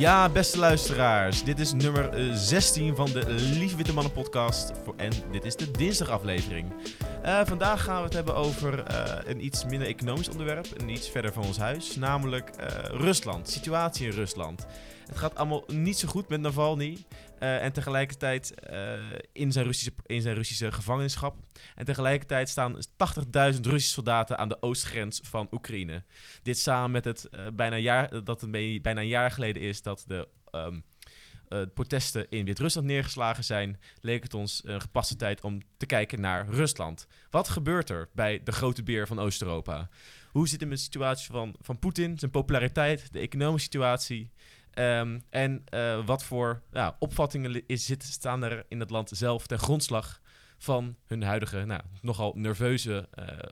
Ja, beste luisteraars, dit is nummer 16 van de Lieve Witte Mannen podcast en dit is de dinsdagaflevering. Vandaag gaan we het hebben over een iets minder economisch onderwerp, een iets verder van ons huis, namelijk Rusland, situatie in Rusland. Het gaat allemaal niet zo goed met Navalny en tegelijkertijd in zijn Russische gevangenschap. En tegelijkertijd staan 80.000 Russische soldaten aan de oostgrens van Oekraïne. Dit samen met het bijna een jaar geleden is dat de protesten in Wit-Rusland neergeslagen zijn, leek het ons een gepaste tijd om te kijken naar Rusland. Wat gebeurt er bij de grote beer van Oost-Europa? Hoe zit het met de situatie van Poetin, zijn populariteit, de economische situatie? Wat voor opvattingen staan er in het land zelf ten grondslag van hun huidige, nogal nerveuze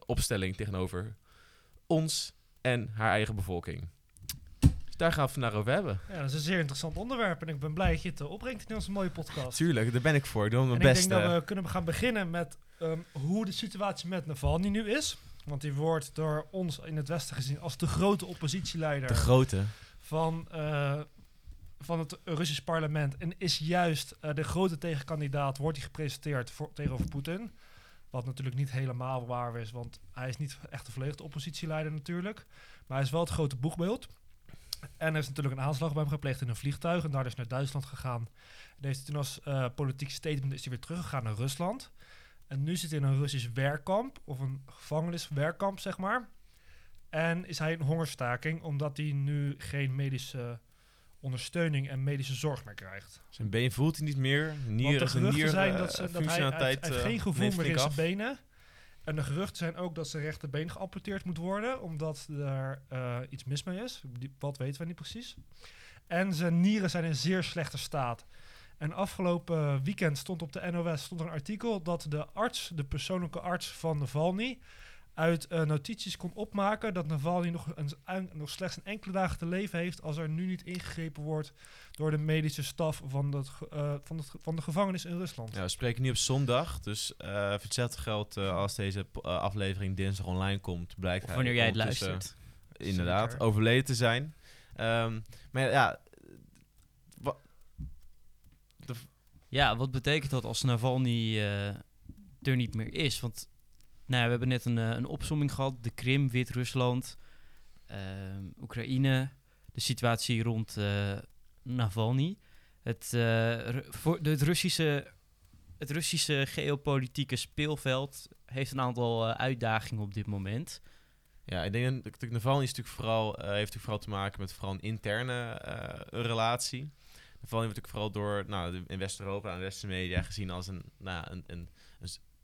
opstelling tegenover ons en haar eigen bevolking. Dus daar gaan we het vandaag over hebben. Ja, dat is een zeer interessant onderwerp en ik ben blij dat je het opbrengt in onze mooie podcast. Tuurlijk, daar ben ik voor. Ik doe mijn best. Ik denk dat we kunnen gaan beginnen met hoe de situatie met Navalny nu is. Want die wordt door ons in het Westen gezien als de grote oppositieleider. De grote. Van het Russisch parlement. En is juist de grote tegenkandidaat, wordt hij gepresenteerd tegenover Poetin. Wat natuurlijk niet helemaal waar is, want hij is niet echt de volledige oppositieleider natuurlijk. Maar hij is wel het grote boegbeeld. En er is natuurlijk een aanslag bij hem gepleegd in een vliegtuig. En daar is hij naar Duitsland gegaan. En heeft hij toen als politiek statement is hij weer teruggegaan naar Rusland. En nu zit hij in een Russisch werkkamp, of een gevangeniswerkkamp, zeg maar. En is hij in hongerstaking, omdat hij nu geen medische ondersteuning en medische zorg meer krijgt. Zijn been voelt hij niet meer. Want de geruchten zijn dat hij geen gevoel meer in zijn benen. En de geruchten zijn ook dat zijn rechterbeen geamputeerd moet worden, omdat er iets mis mee is. Wat weten we niet precies. En zijn nieren zijn in zeer slechte staat. En afgelopen weekend stond op de NOS een artikel dat de persoonlijke arts van Navalny uit notities kon opmaken dat Navalny nog slechts een enkele dagen te leven heeft als er nu niet ingegrepen wordt door de medische staf van de gevangenis in Rusland. Ja, we spreken nu op zondag, dus voor hetzelfde geld als deze aflevering dinsdag online komt, blijkt of wanneer jij het luistert. Inderdaad, zeker overleden te zijn. Maar ja, wat betekent dat als Navalny er niet meer is? Want we hebben net een opsomming gehad. De Krim, Wit-Rusland, Oekraïne, de situatie rond Navalny. Het Russische geopolitieke speelveld heeft een aantal uitdagingen op dit moment. Ja, ik denk dat Navalny heeft natuurlijk vooral te maken met een interne relatie. Navalny wordt natuurlijk vooral door in West-Europa en de westerse media gezien als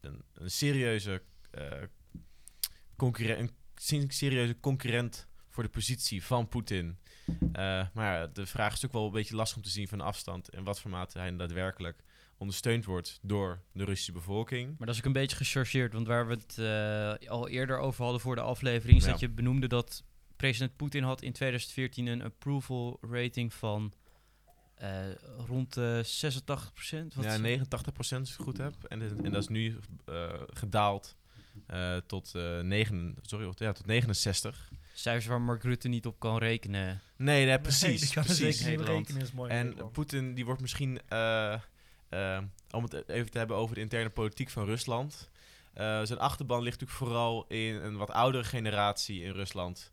een serieuze concurrent voor de positie van Poetin. Maar de vraag is ook wel een beetje lastig om te zien van afstand en wat voor mate hij daadwerkelijk ondersteund wordt door de Russische bevolking. Maar dat is ook een beetje gechargeerd, want waar we het al eerder over hadden voor de aflevering is dat je benoemde dat president Poetin had in 2014 een approval rating van rond 86%. 89% als ik het goed heb. En dat is nu gedaald tot 69. Cijfers waar Mark Rutte niet op kan rekenen. Nee, precies. Rekenen is mooi. En Poetin die wordt misschien, om het even te hebben over de interne politiek van Rusland. Zijn achterban ligt natuurlijk vooral in een wat oudere generatie in Rusland.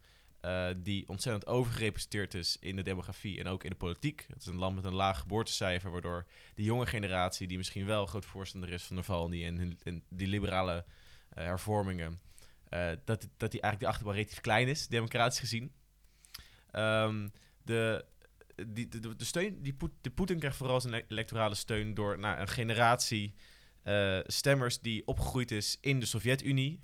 Die ontzettend overgerepresenteerd is in de demografie en ook in de politiek. Het is een land met een laag geboortecijfer, waardoor de jonge generatie, die misschien wel groot voorstander is van Navalny en die liberale hervormingen, dat die eigenlijk de achterban relatief klein is, democratisch gezien. Poetin krijgt vooral zijn electorale steun door een generatie stemmers die opgegroeid is in de Sovjet-Unie.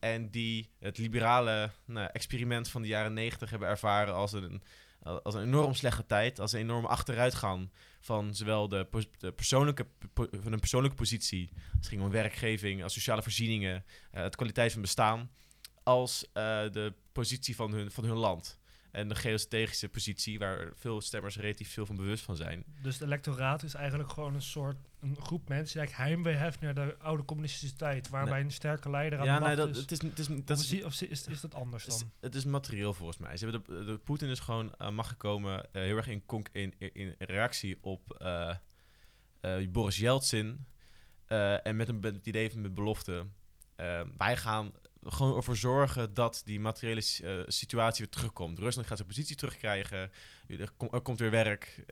En die het liberale experiment van de jaren 90 hebben ervaren als een enorm slechte tijd, als een enorme achteruitgang van zowel de persoonlijke positie, het ging om werkgeving, als sociale voorzieningen, het kwaliteit van bestaan, als de positie van hun land. En de geostrategische positie, waar veel stemmers relatief veel van bewust van zijn. Dus het electoraat is eigenlijk gewoon een soort een groep mensen die eigenlijk heimwee heeft naar de oude communistische tijd, waarbij een sterke leider aan de macht is. Is dat anders dan? Het is materieel volgens mij. Ze hebben de Poetin is gewoon aan macht gekomen heel erg in reactie op Boris Yeltsin en met het idee van met belofte. Wij gaan gewoon ervoor zorgen dat die materiële situatie weer terugkomt. Rusland gaat zijn positie terugkrijgen. Er komt weer werk.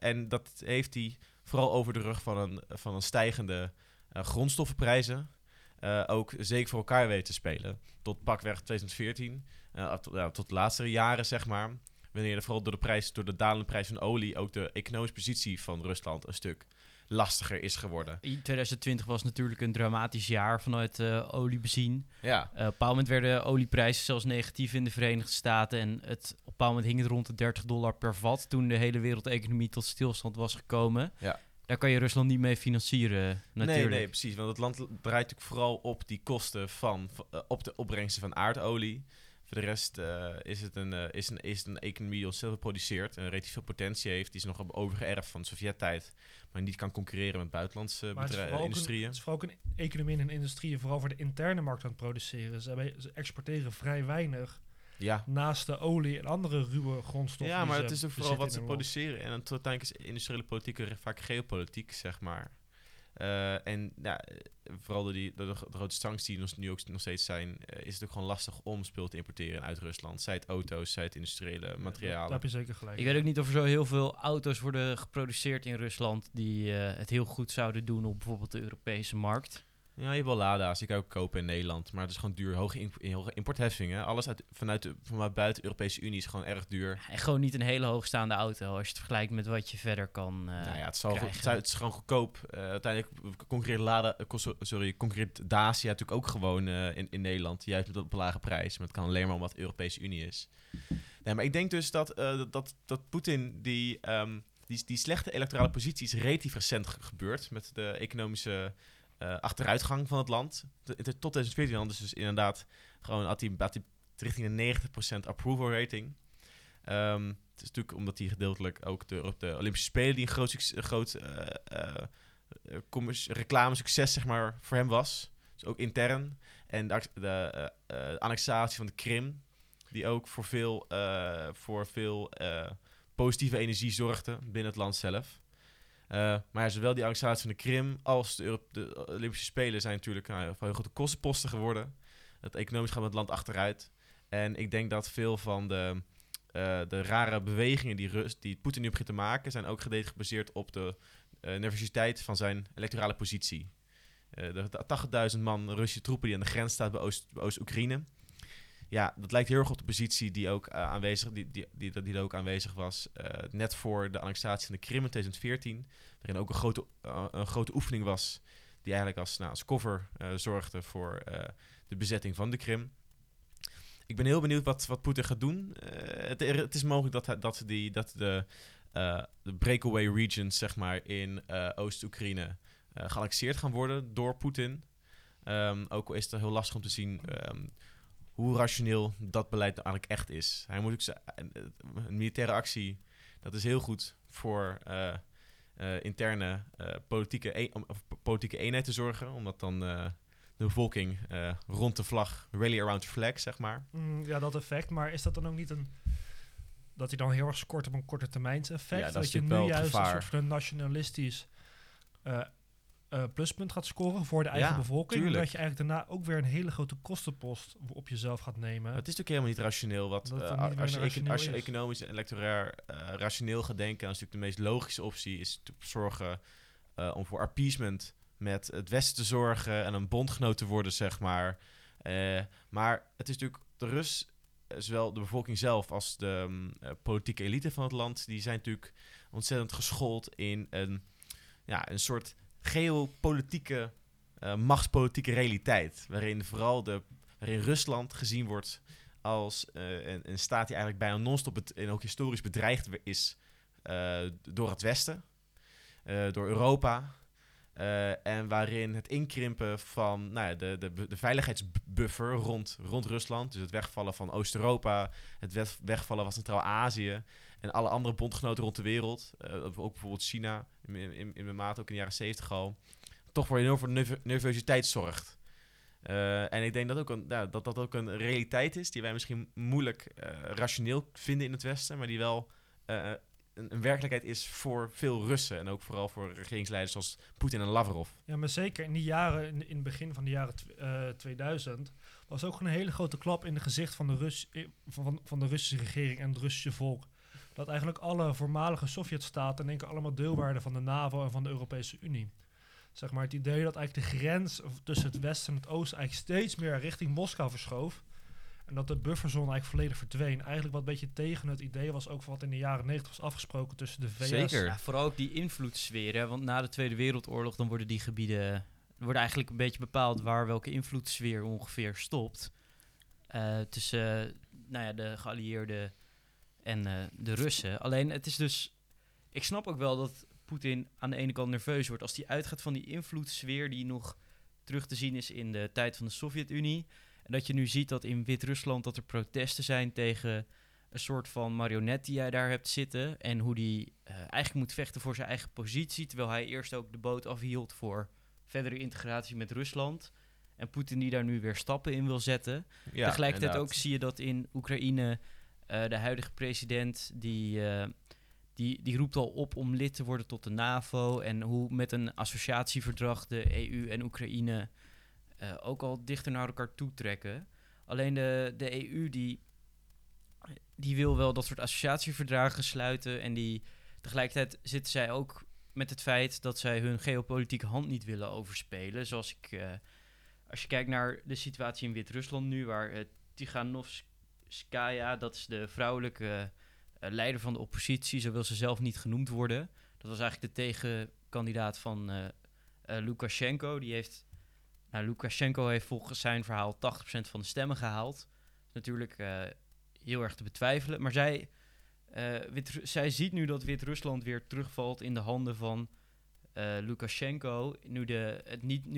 En dat heeft hij vooral over de rug van een stijgende grondstoffenprijzen. Ook zeker voor elkaar weten te spelen. Tot pakweg 2014. Tot de laatste jaren, zeg maar. Wanneer er vooral door de dalende prijs van olie ook de economische positie van Rusland een stuk lastiger is geworden. 2020 was natuurlijk een dramatisch jaar vanuit oliebezien. Ja. Op een bepaald moment werden olieprijzen zelfs negatief in de Verenigde Staten. En op een bepaald moment hing het rond de $30 per vat toen de hele wereldeconomie tot stilstand was gekomen. Ja. Daar kan je Rusland niet mee financieren, natuurlijk. Nee, precies. Want het land draait natuurlijk vooral op die kosten op de opbrengsten van aardolie. Voor de rest is het een economie die ontzettend produceert en relatief veel potentie heeft. Die is nog overgeërfd van de Sovjet-tijd, maar niet kan concurreren met buitenlandse industrieën. Het is vooral ook een economie en een industrie vooral voor de interne markt aan het produceren. Ze exporteren vrij weinig naast de olie en andere ruwe grondstoffen. Ja, maar het is ook vooral wat ze produceren. En uiteindelijk is industriële politiek vaak geopolitiek, zeg maar. Vooral door de grote sancties die nu ook nog steeds zijn, is het ook gewoon lastig om spul te importeren uit Rusland. Zij het auto's, zij het industriële materialen. Dat heb je zeker gelijk. Ik weet ook niet of er zo heel veel auto's worden geproduceerd in Rusland die het heel goed zouden doen op bijvoorbeeld de Europese markt. Ja, je hebt wel Lada's, die kan je ook kopen in Nederland. Maar het is gewoon duur, hoge importheffingen. Alles vanuit buiten de Europese Unie is gewoon erg duur. Ja, en gewoon niet een hele hoogstaande auto als je het vergelijkt met wat je verder kan het is gewoon goedkoop. Uiteindelijk concurreert Dacia natuurlijk ook gewoon in Nederland. Juist met een lage prijs, maar het kan alleen maar omdat de Europese Unie is. Nee, maar ik denk dus dat Poetin die slechte electorale positie is relatief recent gebeurd met de economische achteruitgang van het land. Tot 2014 had dus inderdaad gewoon had hij richting de 90% approval rating. Het is natuurlijk omdat hij gedeeltelijk ook op de Olympische Spelen die een groot reclamesucces zeg maar voor hem was. Dus ook intern. En de annexatie van de Krim die ook voor veel positieve energie zorgde binnen het land zelf. Maar zowel die annexatie van de Krim als de Olympische Spelen zijn natuurlijk heel grote kostenposten geworden. Het economisch gaat met het land achteruit. En ik denk dat veel van de rare bewegingen die Poetin nu begint te maken, zijn ook gebaseerd op de nervositeit van zijn electorale positie. De 80.000 man Russische troepen die aan de grens staat bij Oost-Oekraïne. Ja, dat lijkt heel erg op de positie die ook aanwezig was. Net voor de annexatie van de Krim in 2014. Waarin ook een grote oefening was. Die eigenlijk als cover zorgde voor de bezetting van de Krim. Ik ben heel benieuwd wat Poetin gaat doen. Het is mogelijk dat de breakaway regions zeg maar, in Oost-Oekraïne geannexeerd gaan worden door Poetin. Ook al is het heel lastig om te zien hoe rationeel dat beleid nou eigenlijk echt is. Hij moet ook een militaire actie, dat is heel goed voor interne politieke eenheid te zorgen. Omdat dan de bevolking rond de vlag, rally around the flag, zeg maar. Dat effect. Maar is dat dan ook niet dat hij dan heel erg scoort op een korte termijns effect? Ja, dat je nu juist gevaar. Een soort van nationalistisch pluspunt gaat scoren voor de eigen bevolking. Tuurlijk. Dat je eigenlijk daarna ook weer een hele grote kostenpost op jezelf gaat nemen. Het is natuurlijk helemaal niet rationeel. Als je economisch en electoraal rationeel gaat denken, dan is natuurlijk de meest logische optie is te zorgen om voor appeasement met het Westen te zorgen en een bondgenoot te worden, zeg maar. Maar het is natuurlijk de Rus, zowel de bevolking zelf als de politieke elite van het land, die zijn natuurlijk ontzettend geschoold in een soort geopolitieke, machtspolitieke realiteit. Waarin Rusland gezien wordt als een staat die eigenlijk bijna non-stop en ook historisch bedreigd is door het Westen, door Europa. En waarin het inkrimpen van de veiligheidsbuffer rond Rusland, dus het wegvallen van Oost-Europa, het wegvallen van Centraal-Azië En alle andere bondgenoten rond de wereld, ook bijvoorbeeld China, in mijn maat ook in de jaren '70 al, toch voor enorm veel nervositeit zorgt. En ik denk dat ook dat ook een realiteit is die wij misschien moeilijk rationeel vinden in het Westen, maar die wel een werkelijkheid is voor veel Russen en ook vooral voor regeringsleiders zoals Poetin en Lavrov. Ja, maar zeker in die jaren, in het begin van de jaren 2000, was ook een hele grote klap in het gezicht van de Russische regering en het Russische volk. Dat eigenlijk alle voormalige Sovjet-staten denken allemaal deel werden van de NAVO en van de Europese Unie. Zeg maar het idee dat eigenlijk de grens tussen het Westen en het Oosten eigenlijk steeds meer richting Moskou verschoof. En dat de bufferzone eigenlijk volledig verdween. Eigenlijk wat een beetje tegen het idee was ook van wat in de jaren 90 was afgesproken tussen de VS. Zeker. Ja, vooral ook die invloedssfeer. Hè? Want na de Tweede Wereldoorlog dan worden die gebieden eigenlijk een beetje bepaald waar welke invloedssfeer ongeveer stopt. Tussen de geallieerden en de Russen. Alleen het is dus... Ik snap ook wel dat Poetin aan de ene kant nerveus wordt als hij uitgaat van die invloedssfeer die nog terug te zien is in de tijd van de Sovjet-Unie. En dat je nu ziet dat in Wit-Rusland dat er protesten zijn tegen een soort van marionet die jij daar hebt zitten. En hoe die eigenlijk moet vechten voor zijn eigen positie. Terwijl hij eerst ook de boot afhield voor verdere integratie met Rusland. En Poetin die daar nu weer stappen in wil zetten. Ja, tegelijkertijd inderdaad. Ook zie je dat in Oekraïne de huidige president die roept al op om lid te worden tot de NAVO. En hoe met een associatieverdrag de EU en Oekraïne ook al dichter naar elkaar toe trekken. Alleen de EU die wil wel dat soort associatieverdragen sluiten. En die tegelijkertijd zitten zij ook met het feit dat zij hun geopolitieke hand niet willen overspelen. Zoals als je kijkt naar de situatie in Wit-Rusland nu, waar Tsikhanouskaya, dat is de vrouwelijke leider van de oppositie, zo wil ze zelf niet genoemd worden. Dat was eigenlijk de tegenkandidaat van Lukashenko. Lukashenko heeft volgens zijn verhaal 80% van de stemmen gehaald. Dat is natuurlijk heel erg te betwijfelen. Maar zij ziet nu dat Wit-Rusland weer terugvalt in de handen van Lukashenko. Nu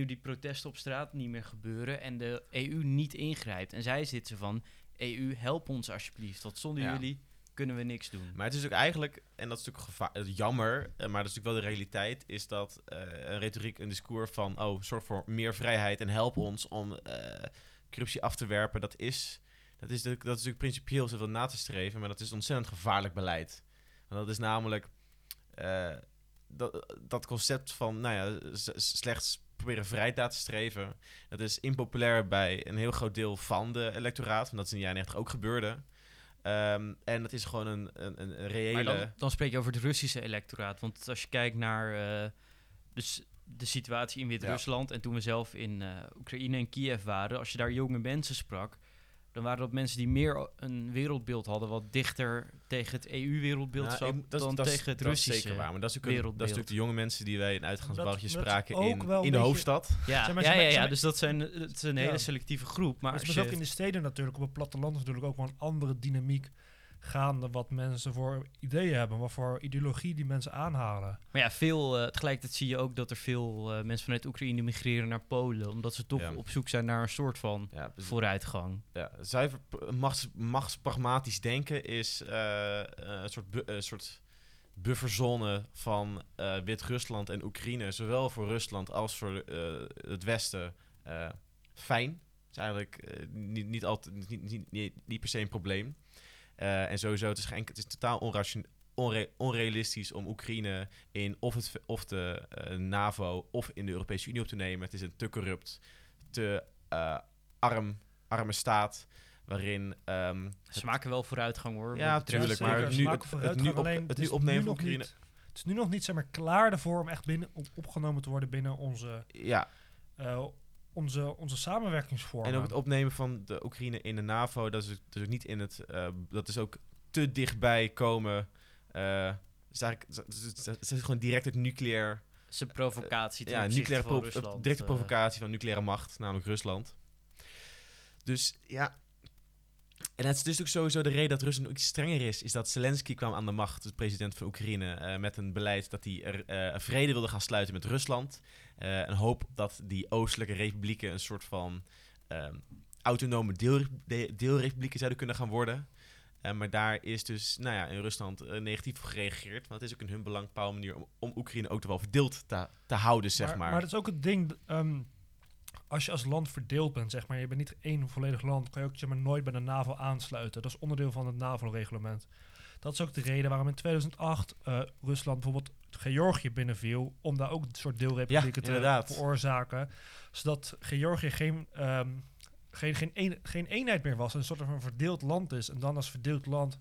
die protesten op straat niet meer gebeuren en de EU niet ingrijpt. En zij zit ze van, EU, help ons alsjeblieft, want zonder jullie kunnen we niks doen. Maar het is ook eigenlijk, en dat is natuurlijk jammer, maar dat is natuurlijk wel de realiteit, is dat een retoriek, een discours van, zorg voor meer vrijheid en help ons om corruptie af te werpen, dat is natuurlijk principieel zoveel na te streven, maar dat is ontzettend gevaarlijk beleid. Want dat is namelijk dat concept van, slechts proberen vrijheid na te streven, dat is impopulair bij een heel groot deel van de electoraat, want dat is in de jaren 90 ook gebeurde. En dat is gewoon een reële... Maar dan spreek je over het Russische electoraat. Want als je kijkt naar de situatie in Wit-Rusland... en toen we zelf in Oekraïne en Kiev waren... als je daar jonge mensen sprak... dan waren dat mensen die meer een wereldbeeld hadden... wat dichter tegen het EU-wereldbeeld zat dan tegen het Russische. Dat is zeker waar, maar dat is natuurlijk de jonge mensen... die wij in uitgangsbouwtjes spraken in de hoofdstad. Ja, dus dat is een hele selectieve groep. Maar het is ook in de steden natuurlijk, op het platteland... is natuurlijk ook wel een andere dynamiek gaande... wat mensen voor ideeën hebben, wat voor ideologie die mensen aanhalen. Maar ja, tegelijkertijd zie je ook dat er veel mensen vanuit Oekraïne migreren naar Polen... omdat ze toch op zoek zijn naar een soort van vooruitgang. Ja, zuiver machtspragmatisch denken is een soort bufferzone van Wit-Rusland en Oekraïne... zowel voor Rusland als voor het Westen fijn. Dat is eigenlijk niet per se een probleem. En sowieso, het is totaal onrealistisch om Oekraïne in de NAVO of in de Europese Unie op te nemen. Het is een te corrupt, te arme staat waarin... Ze maken wel vooruitgang hoor. Ja, natuurlijk. Maar het nu opnemen van Oekraïne... Het is nu nog niet klaar ervoor om echt opgenomen te worden binnen onze... Ja. Onze samenwerkingsvormen. En ook het opnemen van de Oekraïne in de NAVO, dat is ook niet in het... dat is ook te dichtbij komen. Het is gewoon direct het nucleair... Zijn provocatie Rusland. Directe provocatie van nucleaire macht, namelijk Rusland. Dus ja... En het is dus ook sowieso de reden dat Rusland ook iets strenger is dat Zelensky kwam aan de macht, de president van Oekraïne, met een beleid dat hij vrede wilde gaan sluiten met Rusland. Een hoop dat die oostelijke republieken een soort van autonome deelrepublieken zouden kunnen gaan worden. Maar daar is dus in Rusland negatief op gereageerd. Want het is ook in hun belang op een bepaalde manier om Oekraïne ook wel verdeeld te houden, zeg maar. Maar dat is ook het ding. Als je als land verdeeld bent, zeg maar, je bent niet één volledig land, kan je ook nooit bij de NAVO aansluiten. Dat is onderdeel van het NAVO-reglement. Dat is ook de reden waarom in 2008 Rusland bijvoorbeeld Georgië binnenviel, om daar ook een soort deelrepublieken te veroorzaken. Zodat Georgië geen eenheid meer was, een soort van verdeeld land is. En dan als verdeeld land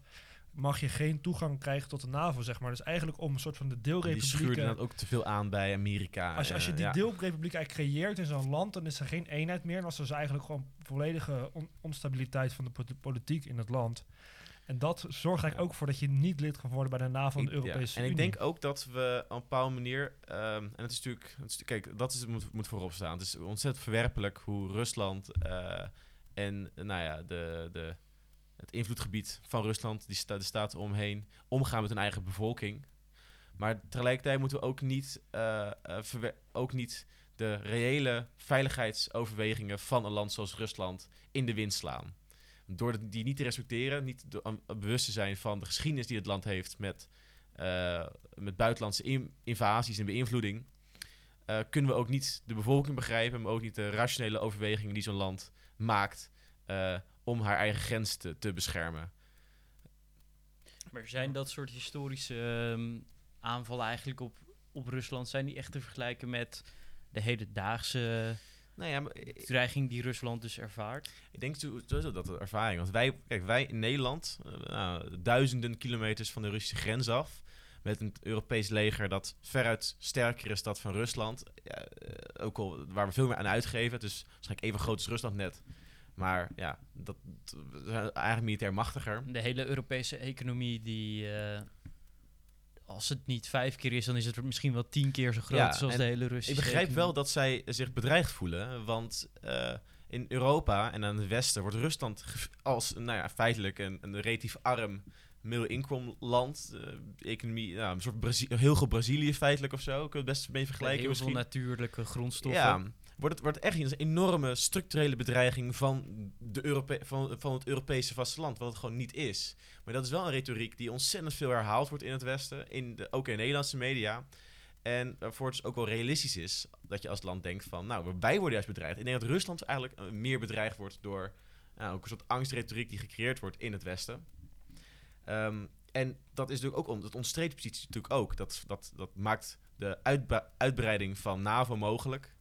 mag je geen toegang krijgen tot de NAVO, zeg maar. Dus eigenlijk om een soort van de deelrepublieken... Die schuurde dat ook te veel aan bij Amerika. Als je die deelrepubliek eigenlijk creëert in zo'n land, dan is er geen eenheid meer. Dan is er dus eigenlijk gewoon volledige onstabiliteit van de politiek in het land. En dat zorgt eigenlijk ook voor dat je niet lid kan worden bij de NAVO en de Europese Unie. En ik denk ook dat we op een bepaalde manier... en het is natuurlijk... moet voorop staan. Het is ontzettend verwerpelijk hoe Rusland het invloedgebied van Rusland, de staten omheen, omgaan met hun eigen bevolking. Maar tegelijkertijd moeten we ook niet, de reële veiligheidsoverwegingen van een land zoals Rusland in de wind slaan. Door die niet te respecteren, niet bewust te zijn van de geschiedenis die het land heeft met buitenlandse invasies en beïnvloeding, kunnen we ook niet de bevolking begrijpen, maar ook niet de rationele overwegingen die zo'n land maakt om haar eigen grens te beschermen. Maar zijn dat soort historische aanvallen eigenlijk op Rusland, zijn die echt te vergelijken met de hedendaagse... de dreiging die Rusland dus ervaart? Ik denk dat de ervaring. Want wij in Nederland, duizenden kilometers van de Russische grens af, met een Europees leger dat veruit sterker is dan van Rusland. Ja, ook al waar we veel meer aan uitgeven. Dus waarschijnlijk even groot als Rusland net. Maar ja, dat is eigenlijk militair machtiger. De hele Europese economie die... Als het niet 5 keer is, dan is het misschien wel 10 keer zo groot zoals de hele Russische. Ik begrijp wel dat zij zich bedreigd voelen, want in Europa en aan het westen wordt Rusland als feitelijk een relatief arm middelinkomland, economie, een soort heel veel Brazilië feitelijk of zo, kun je het best mee vergelijken. Heel veel natuurlijke grondstoffen. Ja, wordt echt een enorme structurele bedreiging van het Europese vasteland, wat het gewoon niet is. Maar dat is wel een retoriek die ontzettend veel herhaald wordt in het Westen, ook in de Nederlandse media. En waarvoor het dus ook wel realistisch is dat je als land denkt van, wij worden juist bedreigd. Ik denk dat Rusland eigenlijk meer bedreigd wordt door ook een soort angstretoriek die gecreëerd wordt in het Westen. En dat is natuurlijk ook dat ontstreedt de positie natuurlijk ook. Dat maakt de uitbreiding van NAVO mogelijk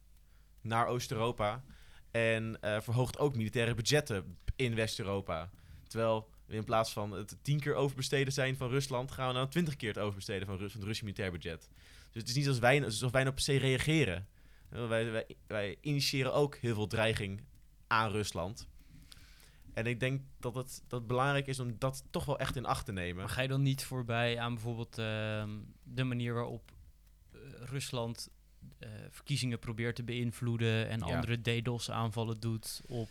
naar Oost-Europa en verhoogt ook militaire budgetten in West-Europa. Terwijl in plaats van het 10 keer overbesteden zijn van Rusland, gaan we dan 20 keer het overbesteden van het Russische militair budget. Dus het is niet alsof wij nou per se reageren. Wij initiëren ook heel veel dreiging aan Rusland. En ik denk dat het belangrijk is om dat toch wel echt in acht te nemen. Maar ga je dan niet voorbij aan bijvoorbeeld de manier waarop Rusland verkiezingen probeert te beïnvloeden en andere DDoS-aanvallen doet op...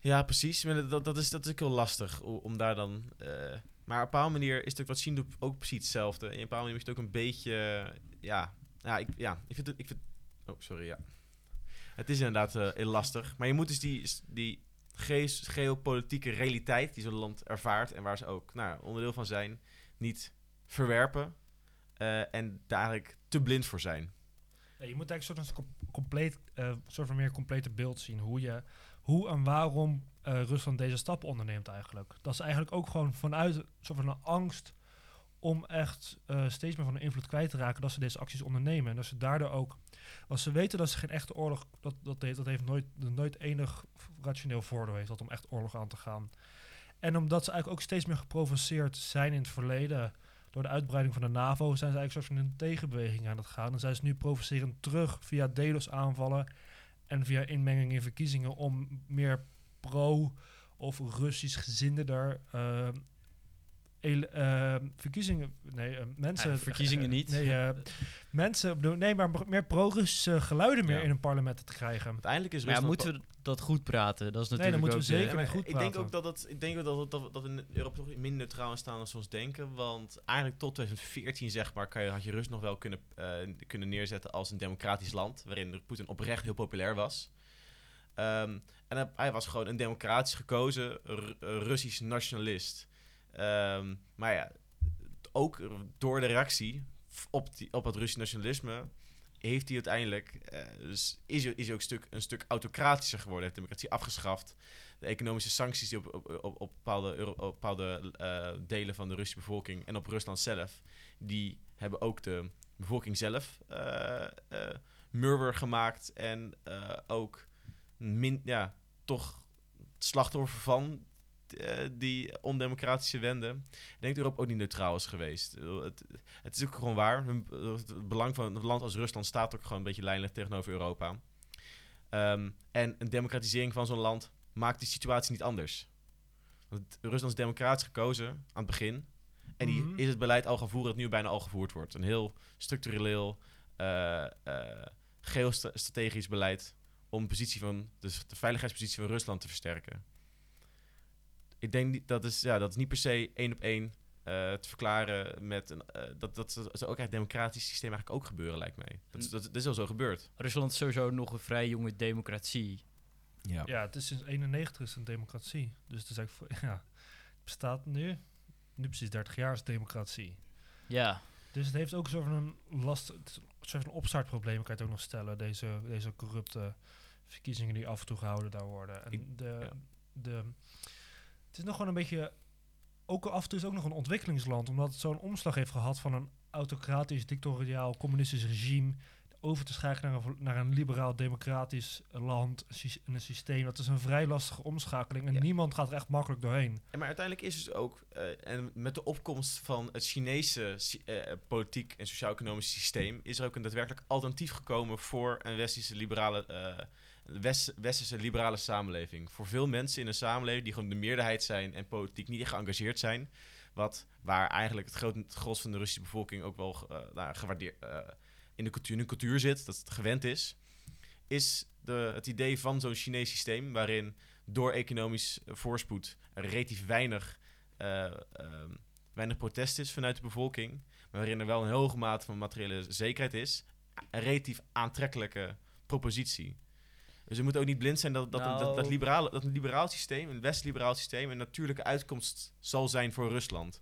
Ja, precies. Maar dat is ook heel lastig om daar dan... Maar op een bepaalde manier is natuurlijk wat China ook precies hetzelfde. En op een bepaalde manier is het ook een beetje... Het is inderdaad heel lastig. Maar je moet dus die geopolitieke realiteit die zo'n land ervaart en waar ze ook onderdeel van zijn, niet verwerpen en daar eigenlijk te blind voor zijn. Ja, je moet eigenlijk een soort van meer complete beeld zien hoe en waarom Rusland deze stappen onderneemt eigenlijk. Dat is eigenlijk ook gewoon vanuit een soort van een angst om echt steeds meer van de invloed kwijt te raken, dat ze deze acties ondernemen. En dat ze daardoor ook, als ze weten dat ze geen echte oorlog, dat heeft nooit enig rationeel voordeel heeft dat om echt oorlog aan te gaan. En omdat ze eigenlijk ook steeds meer geprovoceerd zijn in het verleden door de uitbreiding van de NAVO, zijn ze eigenlijk soort van een tegenbeweging aan het gaan. En zijn ze nu provocerend terug via DDoS-aanvallen en via inmenging in verkiezingen om meer pro- of Russisch gezinderder verkiezingen... Nee, mensen... verkiezingen niet. Maar meer pro-Russische geluiden meer in hun parlementen te krijgen. Uiteindelijk is Rusland... moeten we dat goed praten? Dat is natuurlijk dan moeten we zeker goed praten. Ik denk ook dat we in Europa toch minder neutraal staan dan we ons denken. Want eigenlijk tot 2014, zeg maar, had je Rusland nog wel kunnen neerzetten als een democratisch land, waarin Poetin oprecht heel populair was. En hij was gewoon een democratisch gekozen Russisch nationalist. Maar ja, ook door de reactie op het Russisch nationalisme heeft hij uiteindelijk, dus is hij ook een stuk autocratischer geworden. Heeft de democratie afgeschaft. De economische sancties die op bepaalde delen van de Russische bevolking en op Rusland zelf, die hebben ook de bevolking zelf murwer gemaakt en ook toch slachtoffer van die ondemocratische wende. Ik denk dat Europa ook niet neutraal is geweest. Het is ook gewoon waar. Het belang van een land als Rusland staat ook gewoon een beetje lijnrecht tegenover Europa. En een democratisering van zo'n land maakt die situatie niet anders. Want Rusland is democratisch gekozen aan het begin. En die is het beleid al gaan voeren dat nu bijna al gevoerd wordt. Een heel structureel, geostrategisch beleid om de veiligheidspositie van Rusland te versterken. Ik denk dat is niet per se 1-op-1 te verklaren met dat zou ook uit het democratisch systeem eigenlijk ook gebeuren, lijkt mij. Dat is al zo gebeurd. Rusland is sowieso nog een vrij jonge democratie. Ja, het is sinds 1991 is een democratie. Dus het is eigenlijk het bestaat nu precies 30 jaar is democratie. Ja. Dus het heeft ook zo van een opstartprobleem, kan je het ook nog stellen. Deze corrupte verkiezingen die af en toe gehouden daar worden. En het is nog gewoon een beetje, ook af en toe is ook nog een ontwikkelingsland, omdat het zo'n omslag heeft gehad van een autocratisch, dictatoriaal, communistisch regime over te schakelen naar een liberaal, democratisch land en een systeem. Dat is een vrij lastige omschakeling en niemand gaat er echt makkelijk doorheen. Maar uiteindelijk is het ook, en met de opkomst van het Chinese politiek en sociaal-economisch systeem, is er ook een daadwerkelijk alternatief gekomen voor een westerse liberale samenleving. Voor veel mensen in een samenleving die gewoon de meerderheid zijn en politiek niet echt geëngageerd zijn, waar eigenlijk het gros van de Russische bevolking ook wel gewaardeerd in de cultuur zit, dat het gewend is het idee van zo'n Chinees systeem, waarin door economisch voorspoed relatief weinig protest is vanuit de bevolking, maar waarin er wel een hoge mate van materiële zekerheid is, een relatief aantrekkelijke propositie. Dus we moeten ook niet blind zijn dat een liberaal systeem, een west-liberaal systeem, een natuurlijke uitkomst zal zijn voor Rusland.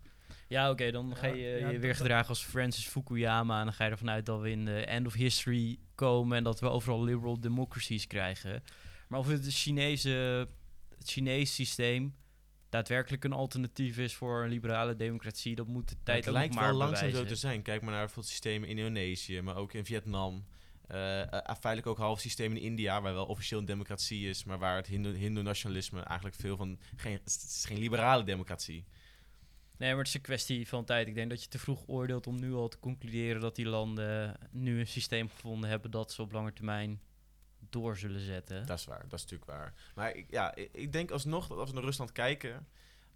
Ja, oké, dan ga je weer gedragen als Francis Fukuyama en dan ga je ervan uit dat we in de end of history komen en dat we overal liberal democracies krijgen. Maar of het Chinese systeem daadwerkelijk een alternatief is voor een liberale democratie, dat moet de tijd ook maar bewijzen. Het lijkt wel langzaam zo te zijn. Kijk maar naar bijvoorbeeld systemen in Indonesië, maar ook in Vietnam. Feitelijk ook half systeem in India, waar wel officieel een democratie is, maar waar het hindoe-nationalisme eigenlijk veel van... Het is geen liberale democratie. Nee, maar het is een kwestie van tijd. Ik denk dat je te vroeg oordeelt om nu al te concluderen dat die landen nu een systeem gevonden hebben dat ze op lange termijn door zullen zetten. Dat is waar, dat is natuurlijk waar. Maar ik denk alsnog dat als we naar Rusland kijken,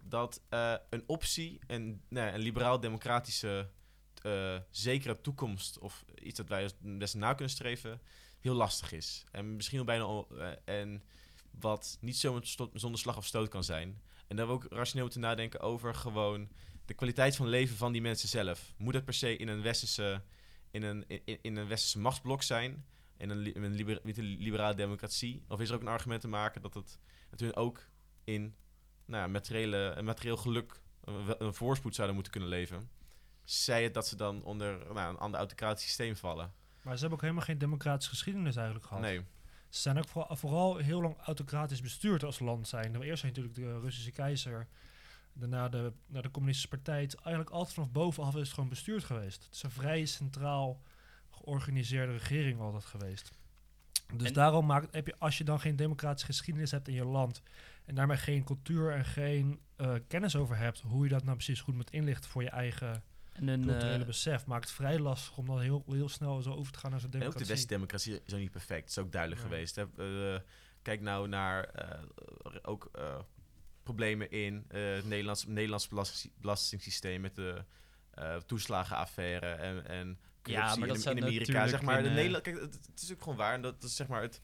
dat een optie, een liberaal-democratische zekere toekomst of iets dat wij als best na kunnen streven, heel lastig is. En misschien al bijna en wat niet zo zonder slag of stoot kan zijn. En daar we ook rationeel moeten nadenken over gewoon de kwaliteit van leven van die mensen zelf. Moet dat per se in een westerse machtsblok zijn? In een liberale democratie? Of is er ook een argument te maken dat het hun ook in materieel geluk een voorspoed zouden moeten kunnen leven? Zij het dat ze dan onder een ander autocratisch systeem vallen. Maar ze hebben ook helemaal geen democratische geschiedenis eigenlijk gehad. Nee. Ze zijn ook vooral heel lang autocratisch bestuurd als land zijn. Eerst zijn natuurlijk de Russische keizer, daarna de communistische partij. Het is eigenlijk altijd vanaf bovenaf is het gewoon bestuurd geweest. Het is een vrij centraal georganiseerde regering altijd geweest. Dus daarom als je dan geen democratische geschiedenis hebt in je land en daarmee geen cultuur en geen kennis over hebt, hoe je dat nou precies goed moet inlichten voor je eigen culturele besef, maakt het vrij lastig om dan heel, heel snel zo over te gaan naar zo'n democratie. En ook de West-democratie is ook niet perfect. Het is ook duidelijk geweest. Hè? Kijk nou naar problemen in het Nederlands belastingssysteem met de toeslagenaffaire en corruptie in Amerika. Zeg maar, het is ook gewoon waar. En dat is zeg maar het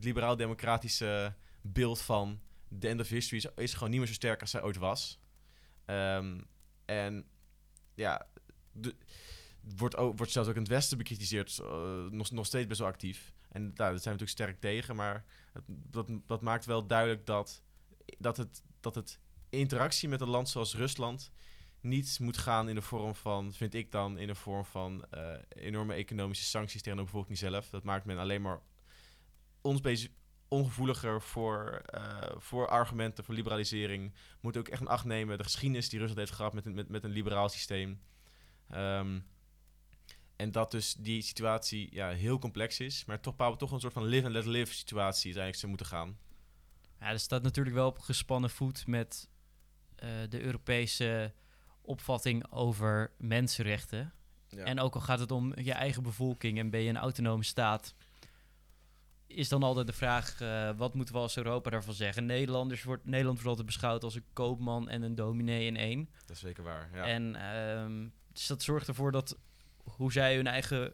liberaal-democratische beeld van de end of history is gewoon niet meer zo sterk als zij ooit was. En ja, wordt zelfs ook in het Westen bekritiseerd, nog steeds best wel actief. En daar zijn we natuurlijk sterk tegen, maar dat maakt wel duidelijk dat het interactie met een land zoals Rusland niet moet gaan in de vorm van, vind ik dan, in de vorm van enorme economische sancties tegen de bevolking zelf. Dat maakt men alleen maar ongevoeliger voor argumenten, voor liberalisering. Moet ook echt in acht nemen de geschiedenis die Rusland heeft gehad met een liberaal systeem. En dat dus die situatie heel complex is, maar toch een soort van live and let live situatie is eigenlijk ze moeten gaan. Ja, dat staat natuurlijk wel op gespannen voet met de Europese opvatting over mensenrechten. Ja. En ook al gaat het om je eigen bevolking en ben je een autonome staat, is dan altijd de vraag, wat moeten we als Europa daarvan zeggen? Nederland wordt altijd beschouwd als een koopman en een dominee in één. Dat is zeker waar, ja. En dus dat zorgt ervoor dat hoe zij hun eigen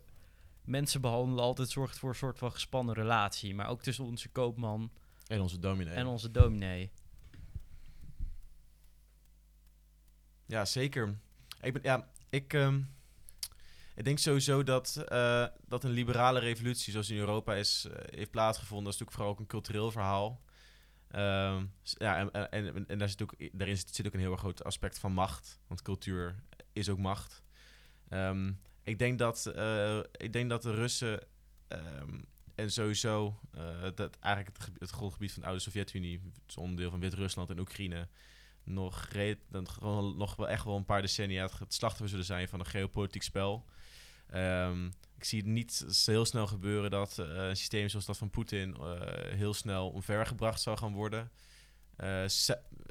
mensen behandelen altijd zorgt voor een soort van gespannen relatie. Maar ook tussen onze koopman en onze dominee. Ja, zeker. Ik denk sowieso dat een liberale revolutie zoals in Europa heeft plaatsgevonden. Dat is natuurlijk vooral ook een cultureel verhaal. En daarin zit ook een heel erg groot aspect van macht. Want cultuur is ook macht. Ik denk dat de Russen en sowieso dat eigenlijk het grondgebied van de oude Sovjet-Unie, het onderdeel van Wit-Rusland en Oekraïne, nog wel een paar decennia het slachtoffer zullen zijn van een geopolitiek spel. Ik zie het niet heel snel gebeuren dat een systeem zoals dat van Poetin heel snel omvergebracht zou gaan worden.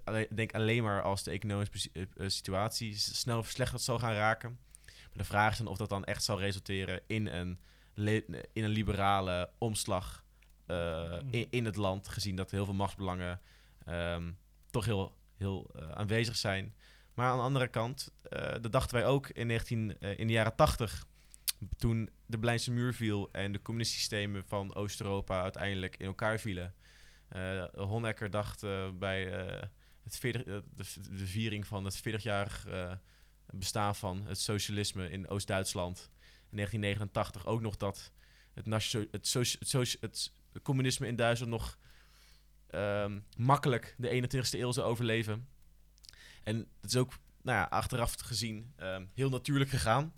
Ik denk alleen maar als de economische situatie snel verslechterd zal gaan raken. Maar de vraag is dan of dat dan echt zal resulteren in een liberale omslag in het land, gezien dat heel veel machtsbelangen toch heel aanwezig zijn. Maar aan de andere kant, dat dachten wij ook in de jaren 80, toen de Berlijnse muur viel en de communistische systemen van Oost-Europa uiteindelijk in elkaar vielen. Honecker dacht bij de viering van het 40-jarig bestaan van het socialisme in Oost-Duitsland in 1989 ook nog dat het communisme in Duitsland nog makkelijk de 21ste eeuw zou overleven. En het is ook achteraf gezien heel natuurlijk gegaan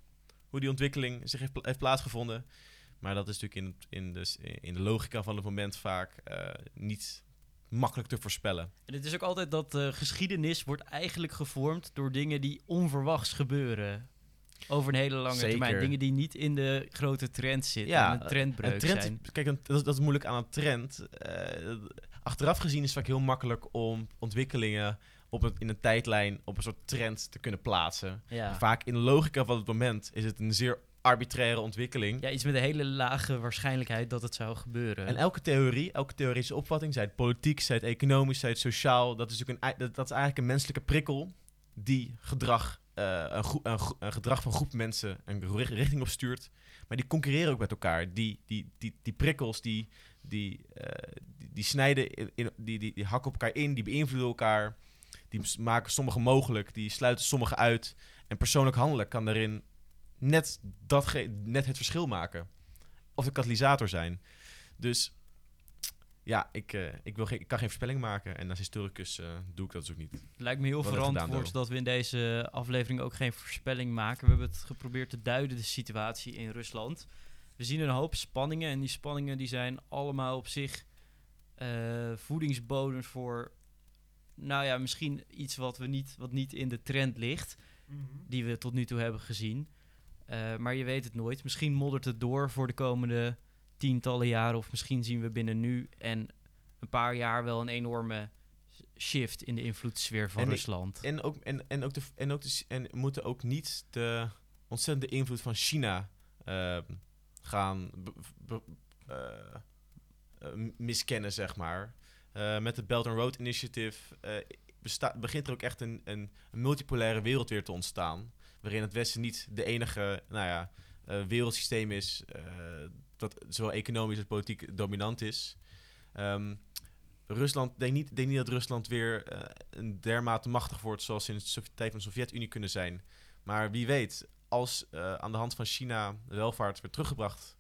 hoe die ontwikkeling zich heeft plaatsgevonden. Maar dat is natuurlijk in de logica van het moment vaak niet makkelijk te voorspellen. En het is ook altijd dat geschiedenis wordt eigenlijk gevormd door dingen die onverwachts gebeuren. Over een hele lange termijn. Dingen die niet in de grote trend zitten. Ja, en een trendbreuk zijn. Kijk, dat is moeilijk aan een trend. Achteraf gezien is het vaak heel makkelijk om ontwikkelingen in een tijdlijn op een soort trend te kunnen plaatsen. Ja. Vaak in de logica van het moment is het een zeer arbitraire ontwikkeling. Ja, iets met een hele lage waarschijnlijkheid dat het zou gebeuren. En elke theoretische opvatting, zij het politiek, zij het economisch, zij het sociaal, dat is eigenlijk een menselijke prikkel die gedrag, een gedrag van groep mensen een richting op stuurt. Maar die concurreren ook met elkaar. Die prikkels, die snijden, die hakken op elkaar in, die beïnvloeden elkaar, die maken sommigen mogelijk, die sluiten sommigen uit. En persoonlijk handelen kan daarin net het verschil maken. Of de katalysator zijn. Dus ja, ik kan geen voorspelling maken. En als historicus doe ik dat dus ook niet. Het lijkt me heel verantwoord dat we in deze aflevering ook geen voorspelling maken. We hebben het geprobeerd te duiden, de situatie in Rusland. We zien een hoop spanningen. En die spanningen die zijn allemaal op zich voedingsbodem voor, misschien iets wat niet in de trend ligt. Mm-hmm. Die we tot nu toe hebben gezien. Maar je weet het nooit. Misschien moddert het door voor de komende tientallen jaren. Of misschien zien we binnen nu en een paar jaar wel een enorme shift in de invloedssfeer van Rusland. Moeten ook niet de ontzettende invloed van China gaan miskennen, zeg maar. Met de Belt and Road Initiative begint er ook echt een multipolaire wereld weer te ontstaan, waarin het Westen niet de enige wereldsysteem is dat zowel economisch als politiek dominant is. Ik denk niet dat Rusland weer dermate machtig wordt zoals ze in de tijd van de Sovjet-Unie kunnen zijn. Maar wie weet, als aan de hand van China de welvaart weer teruggebracht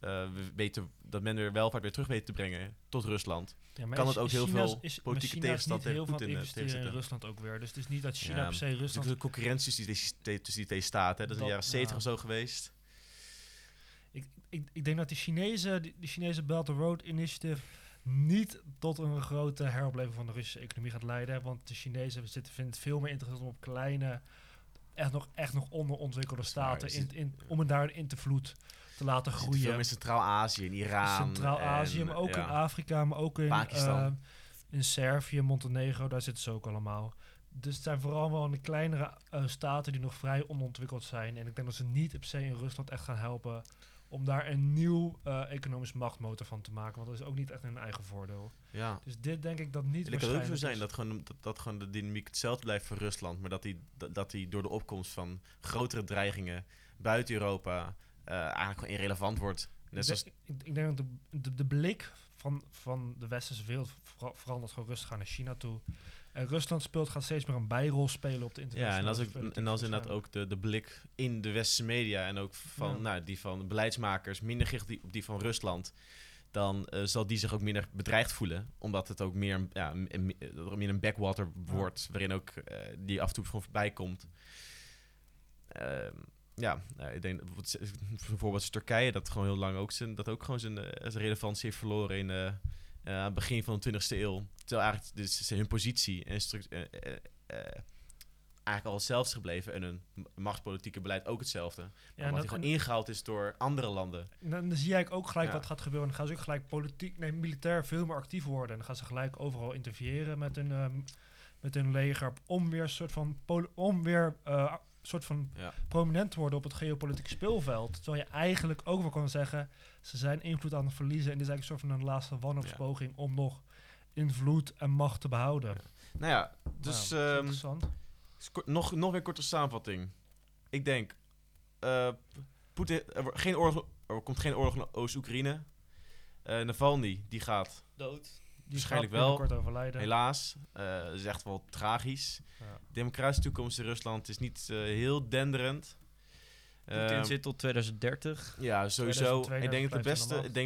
we weten dat men er welvaart weer terug weet te brengen tot Rusland. Ja, kan het ook heel veel politieke tegenstand tegen Poetin investeren in Rusland ook weer. Dus het is niet dat China per se Rusland... De concurrentie tussen die twee staten, dat is in de jaren 70 of zo geweest. Ik denk dat de Chinese Belt and Road Initiative niet tot een grote heropleving van de Russische economie gaat leiden. Want de Chinezen vinden het veel meer interessant om op kleine, echt nog onderontwikkelde staten om het daarin te vloed te laten groeien. Veel in Centraal-Azië, in Iran. Centraal-Azië, maar ook in Afrika, maar ook in Pakistan. In Servië, Montenegro, daar zitten ze ook allemaal. Dus het zijn vooral wel de kleinere staten die nog vrij onontwikkeld zijn. En ik denk dat ze niet per se in Rusland echt gaan helpen om daar een nieuw economisch machtmotor van te maken. Want dat is ook niet echt in hun eigen voordeel. Ja. Dus dit denk ik dat niet waarschijnlijk is. Het kan ook zo zijn dat gewoon de dynamiek hetzelfde blijft voor Rusland. Maar dat die door de opkomst van grotere dreigingen buiten Europa eigenlijk gewoon irrelevant wordt. Ik denk dat de blik van de westerse wereld verandert gewoon rustig aan naar China toe. En Rusland gaat steeds meer een bijrol spelen op de internationale... Ja, en als inderdaad ook de blik in de westerse media en ook van die van beleidsmakers minder gericht op die van Rusland, dan zal die zich ook minder bedreigd voelen, omdat het ook meer een backwater wordt, waarin ook die af en toe gewoon voorbij komt. Ik denk bijvoorbeeld Turkije dat gewoon heel lang ook zijn relevantie heeft verloren in aan het begin van de 20e eeuw. Terwijl eigenlijk hun positie en eigenlijk al hetzelfde is gebleven. En hun machtspolitieke beleid ook hetzelfde. Ja, omdat hij gewoon ingehaald is door andere landen. Dan zie jij ook gelijk wat gaat gebeuren. Dan gaan ze ook gelijk militair veel meer actief worden. En dan gaan ze gelijk overal interviëren met hun leger. Om weer een soort van prominent te worden op het geopolitieke speelveld. Terwijl je eigenlijk ook wel kan zeggen, ze zijn invloed aan het verliezen. En dit is eigenlijk een soort van een laatste wanhoopspoging om nog invloed en macht te behouden. Ja. Dus interessant. Nog weer korte samenvatting. Ik denk, er komt geen oorlog in Oost-Oekraïne. Navalny, die gaat dood. Waarschijnlijk wel, helaas. Dat is echt wel tragisch. Ja. De democratische toekomst in Rusland is niet heel denderend. Putin zit tot 2030. Ja, sowieso. Ik denk dat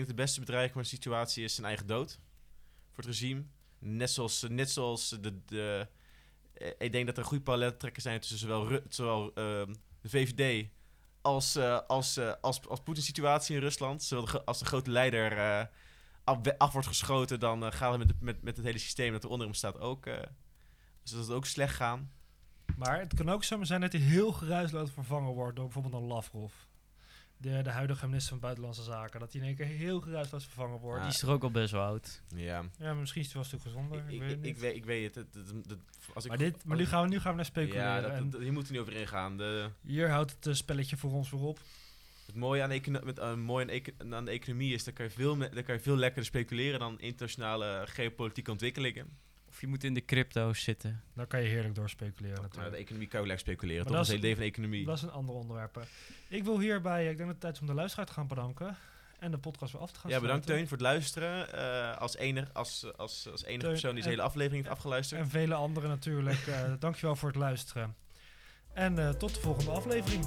de beste bedreiging van de situatie is zijn eigen dood. Voor het regime. Net zoals ik denk dat er goede paralleltrekkers zijn tussen zowel de VVD als Poetins situatie in Rusland. Als de grote leider af wordt geschoten, dan gaan we met het hele systeem dat eronder hem staat ook, zodat het ook slecht gaan. Maar het kan ook zo zijn dat hij heel geruisloos vervangen wordt door bijvoorbeeld een Lavrov. De huidige minister van Buitenlandse Zaken. Dat hij in één keer heel geruisloos vervangen wordt. Die is toch ook al best wel oud. Ja, maar misschien is hij wel een stuk gezonder. Ik weet het. Maar nu gaan we naar speculeren. Ja, hier moeten we niet over ingaan. Hier houdt het spelletje voor ons weer op. Het mooie aan de economie is, daar kan je veel lekkerder speculeren dan internationale geopolitieke ontwikkelingen. Of je moet in de crypto's zitten. Daar kan je heerlijk door speculeren natuurlijk. Nou, de economie kan je lekker speculeren, maar toch? Dat is het hele leven van economie. Dat is een ander onderwerp. Ik wil hierbij, ik denk dat het tijd is om de luisteraar te gaan bedanken. En de podcast weer af te gaan sluiten. Bedankt Teun voor het luisteren. Als enige persoon die de hele aflevering heeft afgeluisterd. En vele anderen natuurlijk. Dankjewel voor het luisteren. En tot de volgende aflevering.